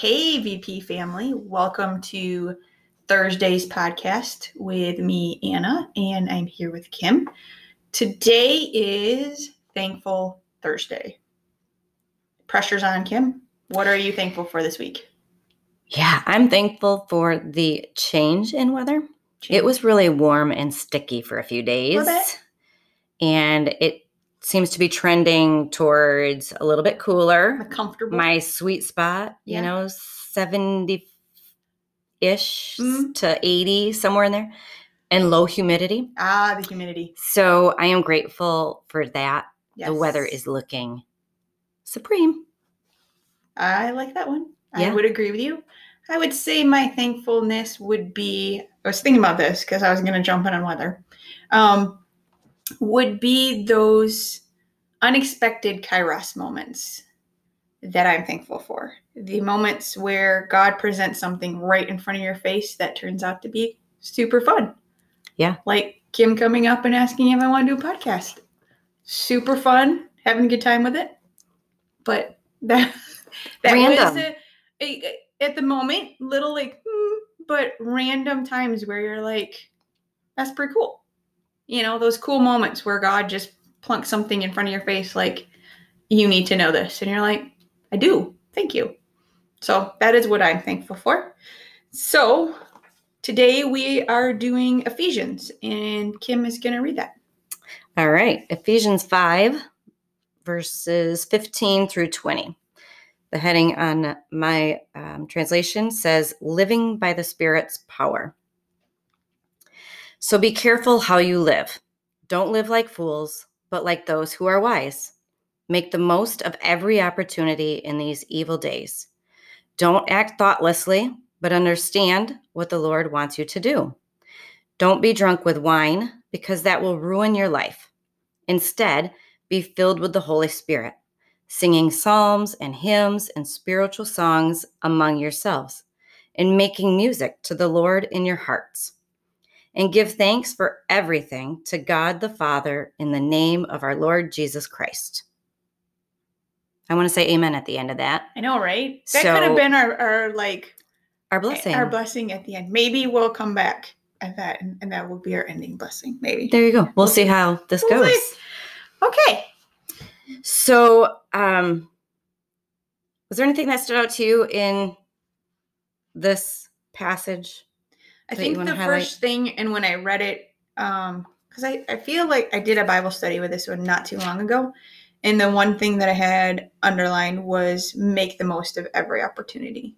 Hey, VP family. Welcome to Thursday's podcast with me, Anna, and I'm here with Kim. Today is Thankful Thursday. Pressure's on, Kim. What are you thankful for this week? Yeah, I'm thankful for the change in weather. It was really warm and sticky for a few days. And it seems to be trending towards a little bit cooler. Comfortable. My sweet spot, yeah. 70-ish to 80, somewhere in there. And low humidity. The humidity. So I am grateful for that. Yes. The weather is looking supreme. I like that one. Yeah. I would agree with you. I would say my thankfulness would be, I was thinking about this because I was going to jump in on weather, would be those unexpected kairos moments that I'm thankful for. The moments where God presents something right in front of your face that turns out to be super fun. Yeah. Like Kim coming up and asking if I want to do a podcast. Super fun. Having a good time with it. But that was at the moment, little like, but random times where you're like, that's pretty cool. Those cool moments where God just plunks something in front of your face, like, you need to know this. And you're like, I do. Thank you. So that is what I'm thankful for. So today we are doing Ephesians, and Kim is going to read that. All right. Ephesians 5, verses 15 through 20. The heading on my translation says, Living by the Spirit's Power. So be careful how you live. Don't live like fools, but like those who are wise. Make the most of every opportunity in these evil days. Don't act thoughtlessly, but understand what the Lord wants you to do. Don't be drunk with wine, because that will ruin your life. Instead, be filled with the Holy Spirit, singing psalms and hymns and spiritual songs among yourselves, and making music to the Lord in your hearts. And give thanks for everything to God the Father in the name of our Lord Jesus Christ. I want to say amen at the end of that. I know, right? That could have been our blessing. Our blessing at the end. Maybe we'll come back at that, and that will be our ending blessing. Maybe. There you go. We'll see how this goes. Okay. So, was there anything that stood out to you in this passage? I think the first thing, and when I read it, because I feel like I did a Bible study with this one not too long ago, and the one thing that I had underlined was make the most of every opportunity.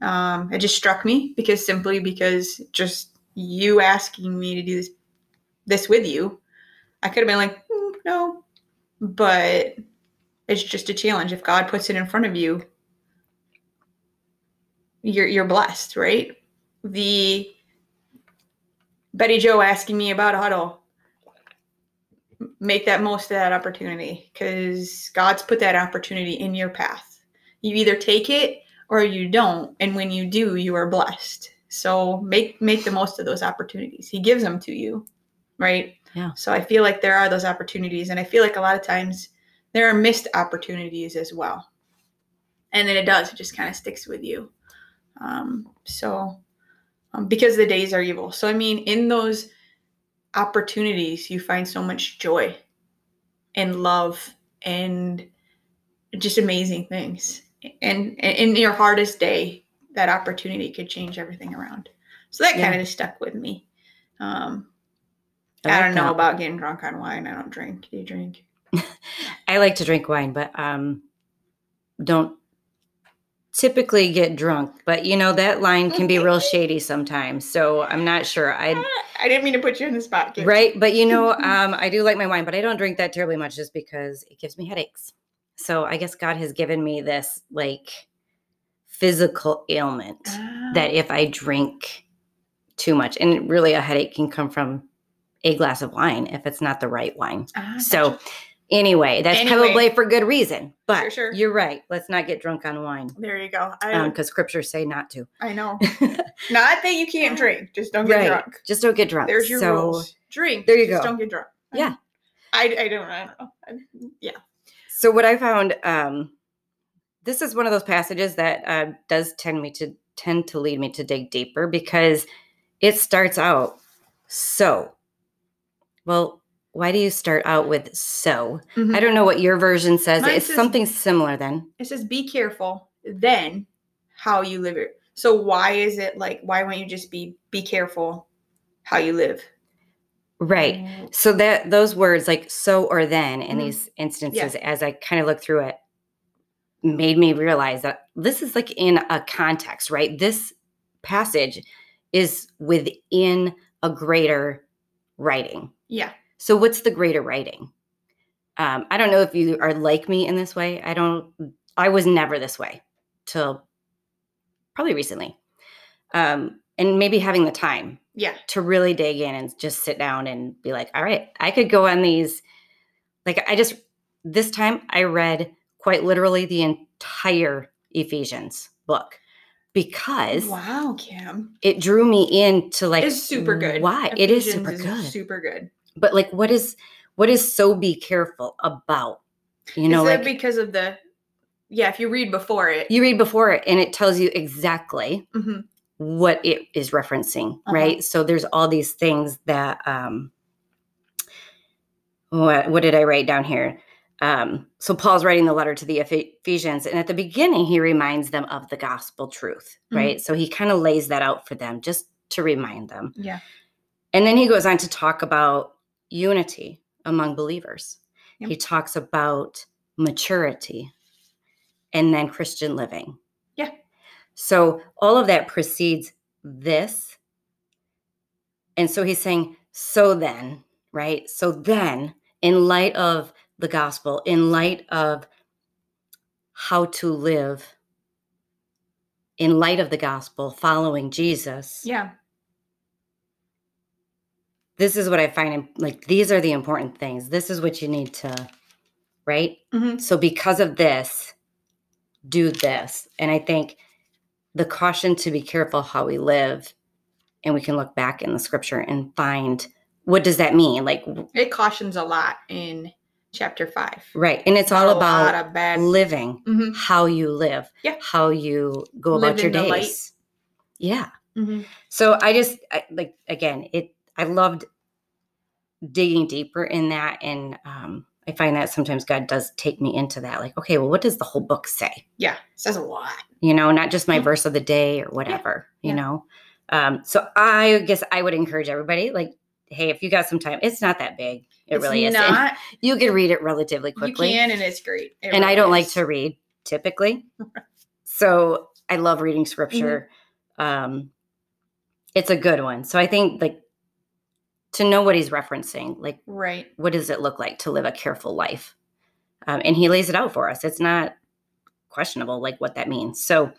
It just struck me because just you asking me to do this with you, I could have been like, no, but it's just a challenge. If God puts it in front of you, you're blessed, right? The Betty Joe asking me about a huddle, make that most of that opportunity because God's put that opportunity in your path. You either take it or you don't. And when you do, you are blessed. So make the most of those opportunities. He gives them to you, right? Yeah. So I feel like there are those opportunities. And I feel like a lot of times there are missed opportunities as well. And then it just kind of sticks with you. Because the days are evil. So, in those opportunities, you find so much joy and love and just amazing things. And in your hardest day, that opportunity could change everything around. So that kind of just stuck with me. I don't know about getting drunk on wine. I don't drink. Do you drink? I like to drink wine, but don't typically get drunk, but that line can be real shady sometimes. So I'm not sure. I didn't mean to put you in the spot, Kim. Right. But I do like my wine, but I don't drink that terribly much just because it gives me headaches. So I guess God has given me this physical ailment that if I drink too much, and really a headache can come from a glass of wine if it's not the right wine. So anyway, that's probably for good reason, but sure. You're right. Let's not get drunk on wine. There you go. Because scriptures say not to. I know. Not that you can't drink. Just don't get drunk. Just don't get drunk. There's your rules. Drink. There you go. Just don't get drunk. Yeah. I don't know. Yeah. So what I found this is one of those passages that does tend to lead me to dig deeper, because it starts out so. Well, why do you start out with so? Mm-hmm. I don't know what your version says. Mine says something similar then. It says be careful then how you live it. So why is it like, why won't you just be careful how you live? Right. So that those words like so or then in these instances, as I kind of look through it, made me realize that this is like in a context, right? This passage is within a greater writing. Yeah. So what's the greater writing? I don't know if you are like me in this way. I was never this way till probably recently. And maybe having the time. Yeah. To really dig in and just sit down and be like, all right, I could go on these. Like this time I read quite literally the entire Ephesians book because. Wow, Kim. It drew me into like. It's super good. Why? Ephesians it is super good. Super good. But like, what is so be careful about? You know, is like, that because of the. Yeah. If you read before it. And it tells you exactly. Mm-hmm. What it is referencing, right? So there's all these things that, what did I write down here? So Paul's writing the letter to the Ephesians, and at the beginning, he reminds them of the gospel truth, right? So he kind of lays that out for them just to remind them. Yeah. And then he goes on to talk about unity among believers. Yep. He talks about maturity and then Christian living. So all of that precedes this. And so he's saying, so then, right? So then, in light of the gospel, in light of how to live, in light of the gospel, following Jesus. Yeah. This is what I find, like, these are the important things. This is what you need to, right? Mm-hmm. So because of this, do this. And I think the caution to be careful how we live, and we can look back in the scripture and find, what does that mean? Like, it cautions a lot in chapter 5. Right. And it's all about living, how you live, how you go live about your days. Light. Yeah. Mm-hmm. So I loved digging deeper in that. And, I find that sometimes God does take me into that. Like, okay, well, what does the whole book say? Yeah, it says a lot. You know, not just my verse of the day or whatever, you know. So I guess I would encourage everybody, like, hey, if you got some time, it's not that big. It's really isn't. You could read it relatively quickly. You can, and it's great. I don't like to read, typically. So I love reading scripture. Mm-hmm. It's a good one. So I think, like, to know what he's referencing, like, right. What does it look like to live a careful life? And he lays it out for us. It's not questionable, like, what that means. So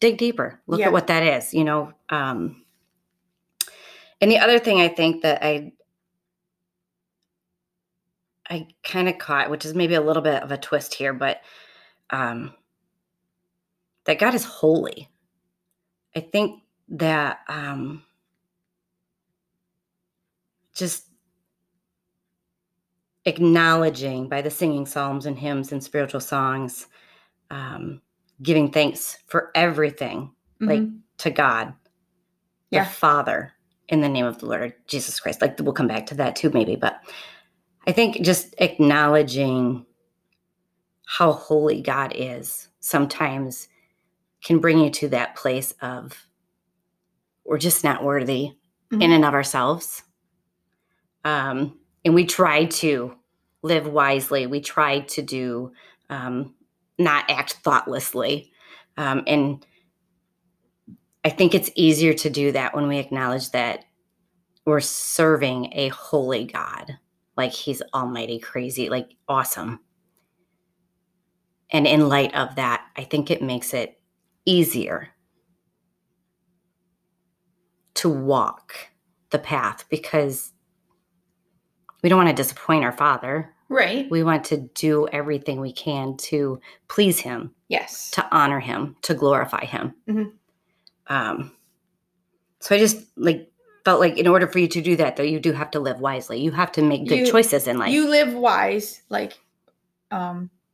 dig deeper, look at what that is, you know? And the other thing I think that I kind of caught, which is maybe a little bit of a twist here, but that God is holy. I think that, just acknowledging by the singing psalms and hymns and spiritual songs, giving thanks for everything, like, to God, the Father, in the name of the Lord Jesus Christ. Like, we'll come back to that too, maybe. But I think just acknowledging how holy God is sometimes can bring you to that place of, we're just not worthy in and of ourselves. And we try to live wisely. We try to do, not act thoughtlessly. And I think it's easier to do that when we acknowledge that we're serving a holy God. Like, he's almighty, crazy, like, awesome. And in light of that, I think it makes it easier to walk the path, because we don't want to disappoint our Father. Right. We want to do everything we can to please him. Yes. To honor him, to glorify him. Mm-hmm. So I just, like, felt like in order for you to do that, though, you do have to live wisely. You have to make good choices in life. You live wise, like,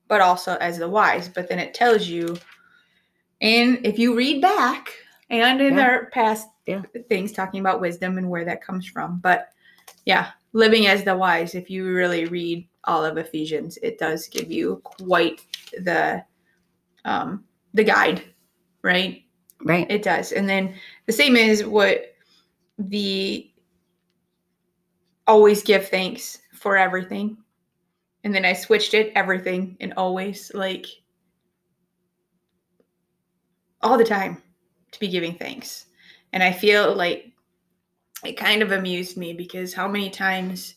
but also as the wise. But then it tells you, and if you read back and in our past things talking about wisdom and where that comes from. But yeah, living as the wise, if you really read all of Ephesians, it does give you quite the guide, right? Right. It does. And then the same is what the always give thanks for everything. And then I switched it, everything and always, like all the time, to be giving thanks. And I feel like it kind of amused me because how many times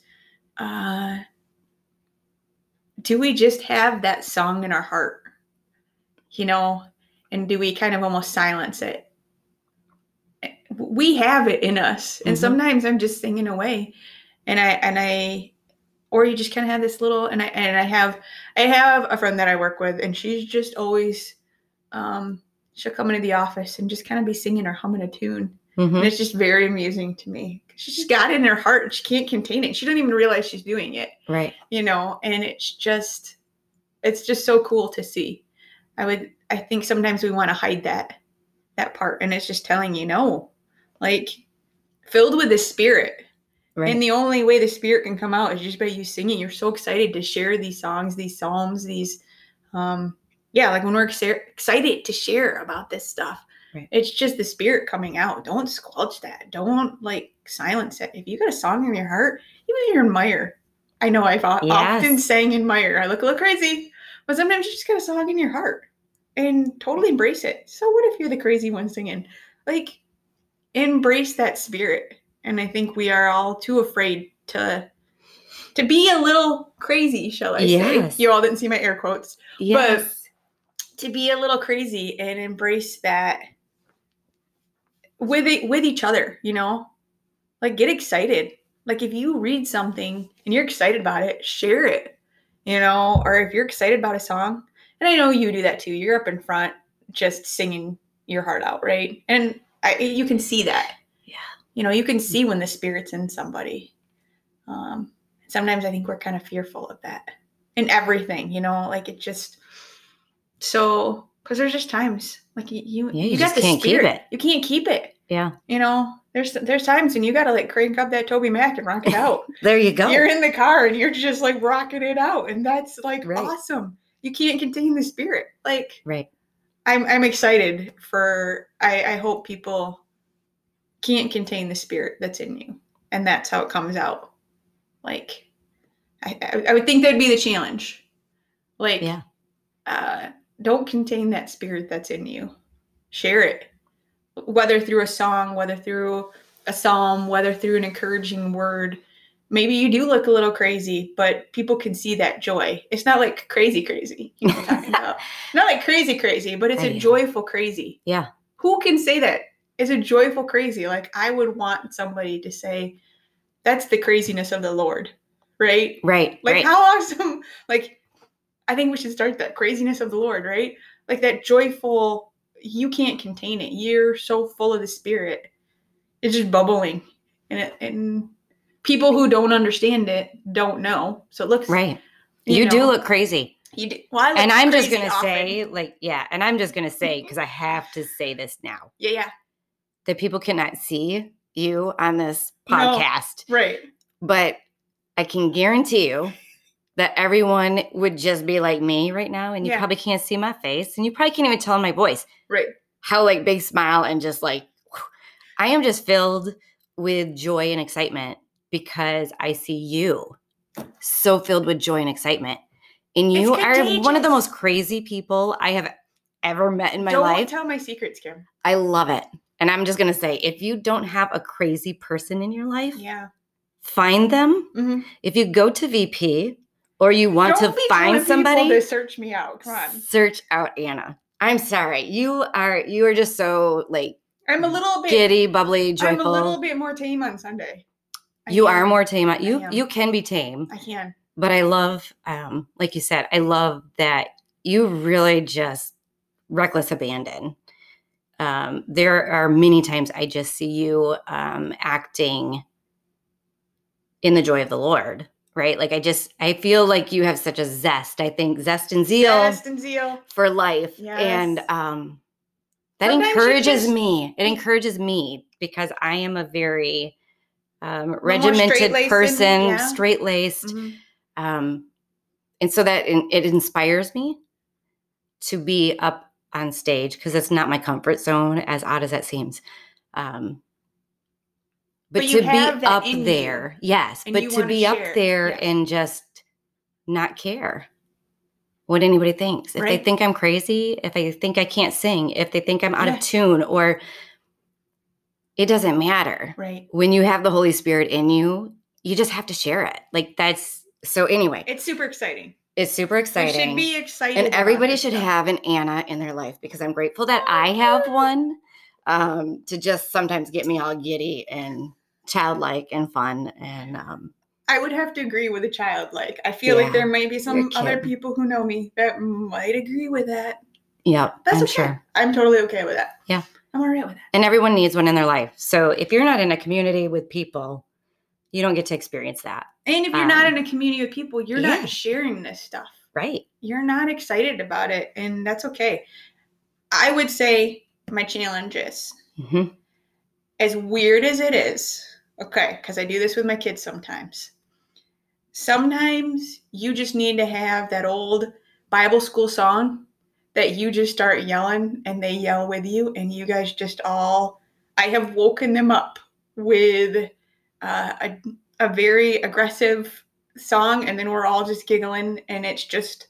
do we just have that song in our heart, you know, and do we kind of almost silence it? We have it in us. And sometimes I'm just singing away and I, or you just kind of have this little, and I have a friend that I work with, and she's just always, she'll come into the office and just kind of be singing or humming a tune. And it's just very amusing to me. She just got it in her heart and she can't contain it. She doesn't even realize she's doing it. Right. You know, and it's just so cool to see. I think sometimes we want to hide that part. And it's just telling you, no, like filled with the Spirit. Right. And the only way the Spirit can come out is just by you singing. You're so excited to share these songs, these psalms, these, like when we're excited to share about this stuff, right. It's just the Spirit coming out. Don't squelch that. Don't like silence it. If you got a song in your heart, even if you're in Mire. I know I've often sang in Mire. I look a little crazy, but sometimes you just got a song in your heart and totally embrace it. So what if you're the crazy one singing? Like embrace that Spirit. And I think we are all too afraid to be a little crazy, shall I say. You all didn't see my air quotes. Yes. But to be a little crazy and embrace that with each other, you know, like get excited. Like if you read something and you're excited about it, share it, you know, or if you're excited about a song, and I know you do that too. You're up in front just singing your heart out. Right. And you can see that, you know, you can see when the Spirit's in somebody. Sometimes I think we're kind of fearful of that in everything, you know, like it just, so, because there's just times like you got the Spirit. You can't keep it. Yeah. You know, there's times when you got to like crank up that Toby Mac and rock it out. There you go. You're in the car and you're just like rocking it out. And that's like awesome. You can't contain the Spirit. Like, I'm excited for, I hope people can't contain the Spirit that's in you. And that's how it comes out. Like, I would think that'd be the challenge. Like, don't contain that Spirit that's in you. Share it, whether through a song, whether through a psalm, whether through an encouraging word. Maybe you do look a little crazy, but people can see that joy. It's not like crazy, you know what I'm talking about. Not like crazy, but it's a joyful crazy. Yeah. Who can say that? It's a joyful crazy. Like I would want somebody to say, that's the craziness of the Lord, right? Right. Like how awesome, like, I think we should start that craziness of the Lord, right? Like that joyful, you can't contain it. You're so full of the Spirit. It's just bubbling. And people who don't understand it don't know. So it looks You do look crazy. You do. Well, I look and I'm just going to say, like, and I'm just going to say, because I have to say this now. Yeah. That people cannot see you on this podcast. No, right. But I can guarantee you that everyone would just be like me right now. And you probably can't see my face. And you probably can't even tell my voice. Right. How like big smile and just like, whew. I am just filled with joy and excitement because I see you so filled with joy and excitement. And you are one of the most crazy people I have ever met in my life. Don't tell my secrets, Kim. I love it. And I'm just going to say, if you don't have a crazy person in your life, find them. Mm-hmm. If you go to VP, or you want to find somebody to search me out. Come on. Search out Anna. I'm sorry. You are just so like I'm a little bit giddy, bubbly, joyful. I'm a little bit more tame on Sunday. You are more tame. You can be tame. I can. But I love like you said, I love that you really just reckless abandon. There are many times I just see you acting in the joy of the Lord. right? Like I feel like you have such a zest. I think zest and zeal for life. Yes. And that sometimes encourages me. It encourages me because I am a very regimented person, yeah. Straight-laced. Mm-hmm. And so that it inspires me to be up on stage because it's not my comfort zone, as odd as that seems. But to be up there, yes, but to be up there and just not care what anybody thinks. If they think I'm crazy, if they think I can't sing, if they think I'm out of tune, or it doesn't matter. Right. When you have the Holy Spirit in you, you just have to share it. Like that's so anyway. It's super exciting. It's super exciting. You should be excited. And everybody should have an Anna in their life because I'm grateful that I have one. To just sometimes get me all giddy and childlike and fun. And I would have to agree with a childlike. I feel like there may be some other people who know me that might agree with that. Yeah, that's I'm okay. Sure. I'm totally okay with that. Yeah. I'm all right with that. And everyone needs one in their life. So if you're not in a community with people, you don't get to experience that. And if you're not in a community with people, you're not sharing this stuff. Right. You're not excited about it. And that's okay. I would say my challenges, as weird as it is, okay, because I do this with my kids sometimes. Sometimes you just need to have that old Bible school song that you just start yelling and they yell with you, and you guys just all, I have woken them up with a very aggressive song, and then we're all just giggling, and it's just,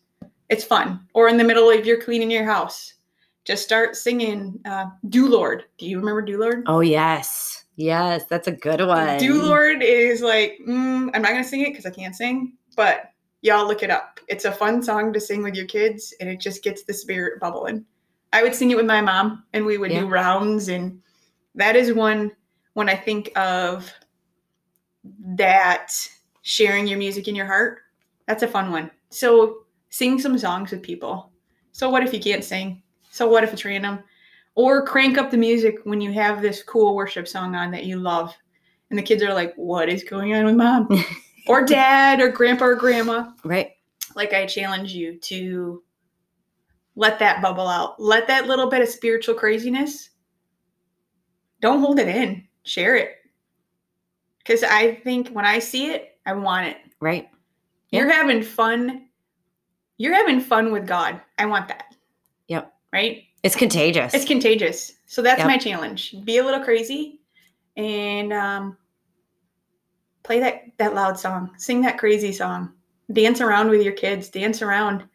it's fun. Or in the middle of you're cleaning your house, just start singing Do Lord. Do you remember Do Lord? Oh, yes. Yes, that's a good one. Do Lord is like, I'm not going to sing it because I can't sing, but y'all look it up. It's a fun song to sing with your kids, and it just gets the spirit bubbling. I would sing it with my mom, and we would do rounds, and that is one when I think of that sharing your music in your heart. That's a fun one. So sing some songs with people. So what if you can't sing? So what if it's random? Or crank up the music when you have this cool worship song on that you love. And the kids are like, what is going on with mom? Or dad or grandpa or grandma. Right. Like I challenge you to let that bubble out. Let that little bit of spiritual craziness. Don't hold it in. Share it. Because I think when I see it, I want it. Right. Yep. You're having fun. You're having fun with God. I want that. Yep. Right? It's contagious. It's contagious. So that's my challenge. Be a little crazy and play that loud song. Sing that crazy song. Dance around with your kids. Dance around.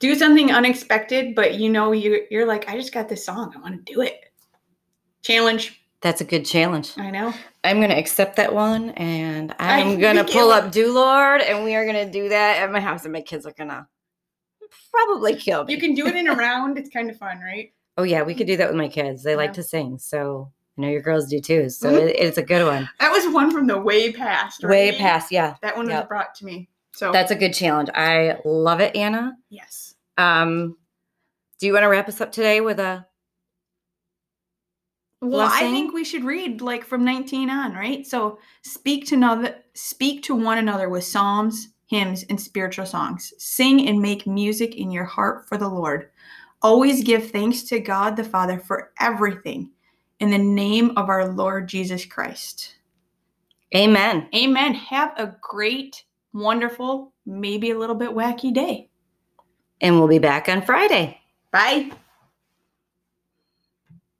Do something unexpected, but you know, you're like, I just got this song. I want to do it. Challenge. That's a good challenge. I know. I'm going to accept that one, and I'm going to pull up Do Lord, and we are going to do that at my house, and my kids are going to probably kill me. You can do it in a round. It's kind of fun, right? Oh, yeah. We could do that with my kids. They like to sing. So I know your girls do too. So it's a good one. That was one from the way past. Right? Way past. Yeah. That one was brought to me. So that's a good challenge. I love it, Anna. Yes. Do you want to wrap us up today with a blessing? I think we should read like from 19 on, right? So speak to one another with psalms, hymns, and spiritual songs. Sing and make music in your heart for the Lord. Always give thanks to God the Father for everything. In the name of our Lord Jesus Christ. Amen. Amen. Have a great, wonderful, maybe a little bit wacky day. And we'll be back on Friday. Bye.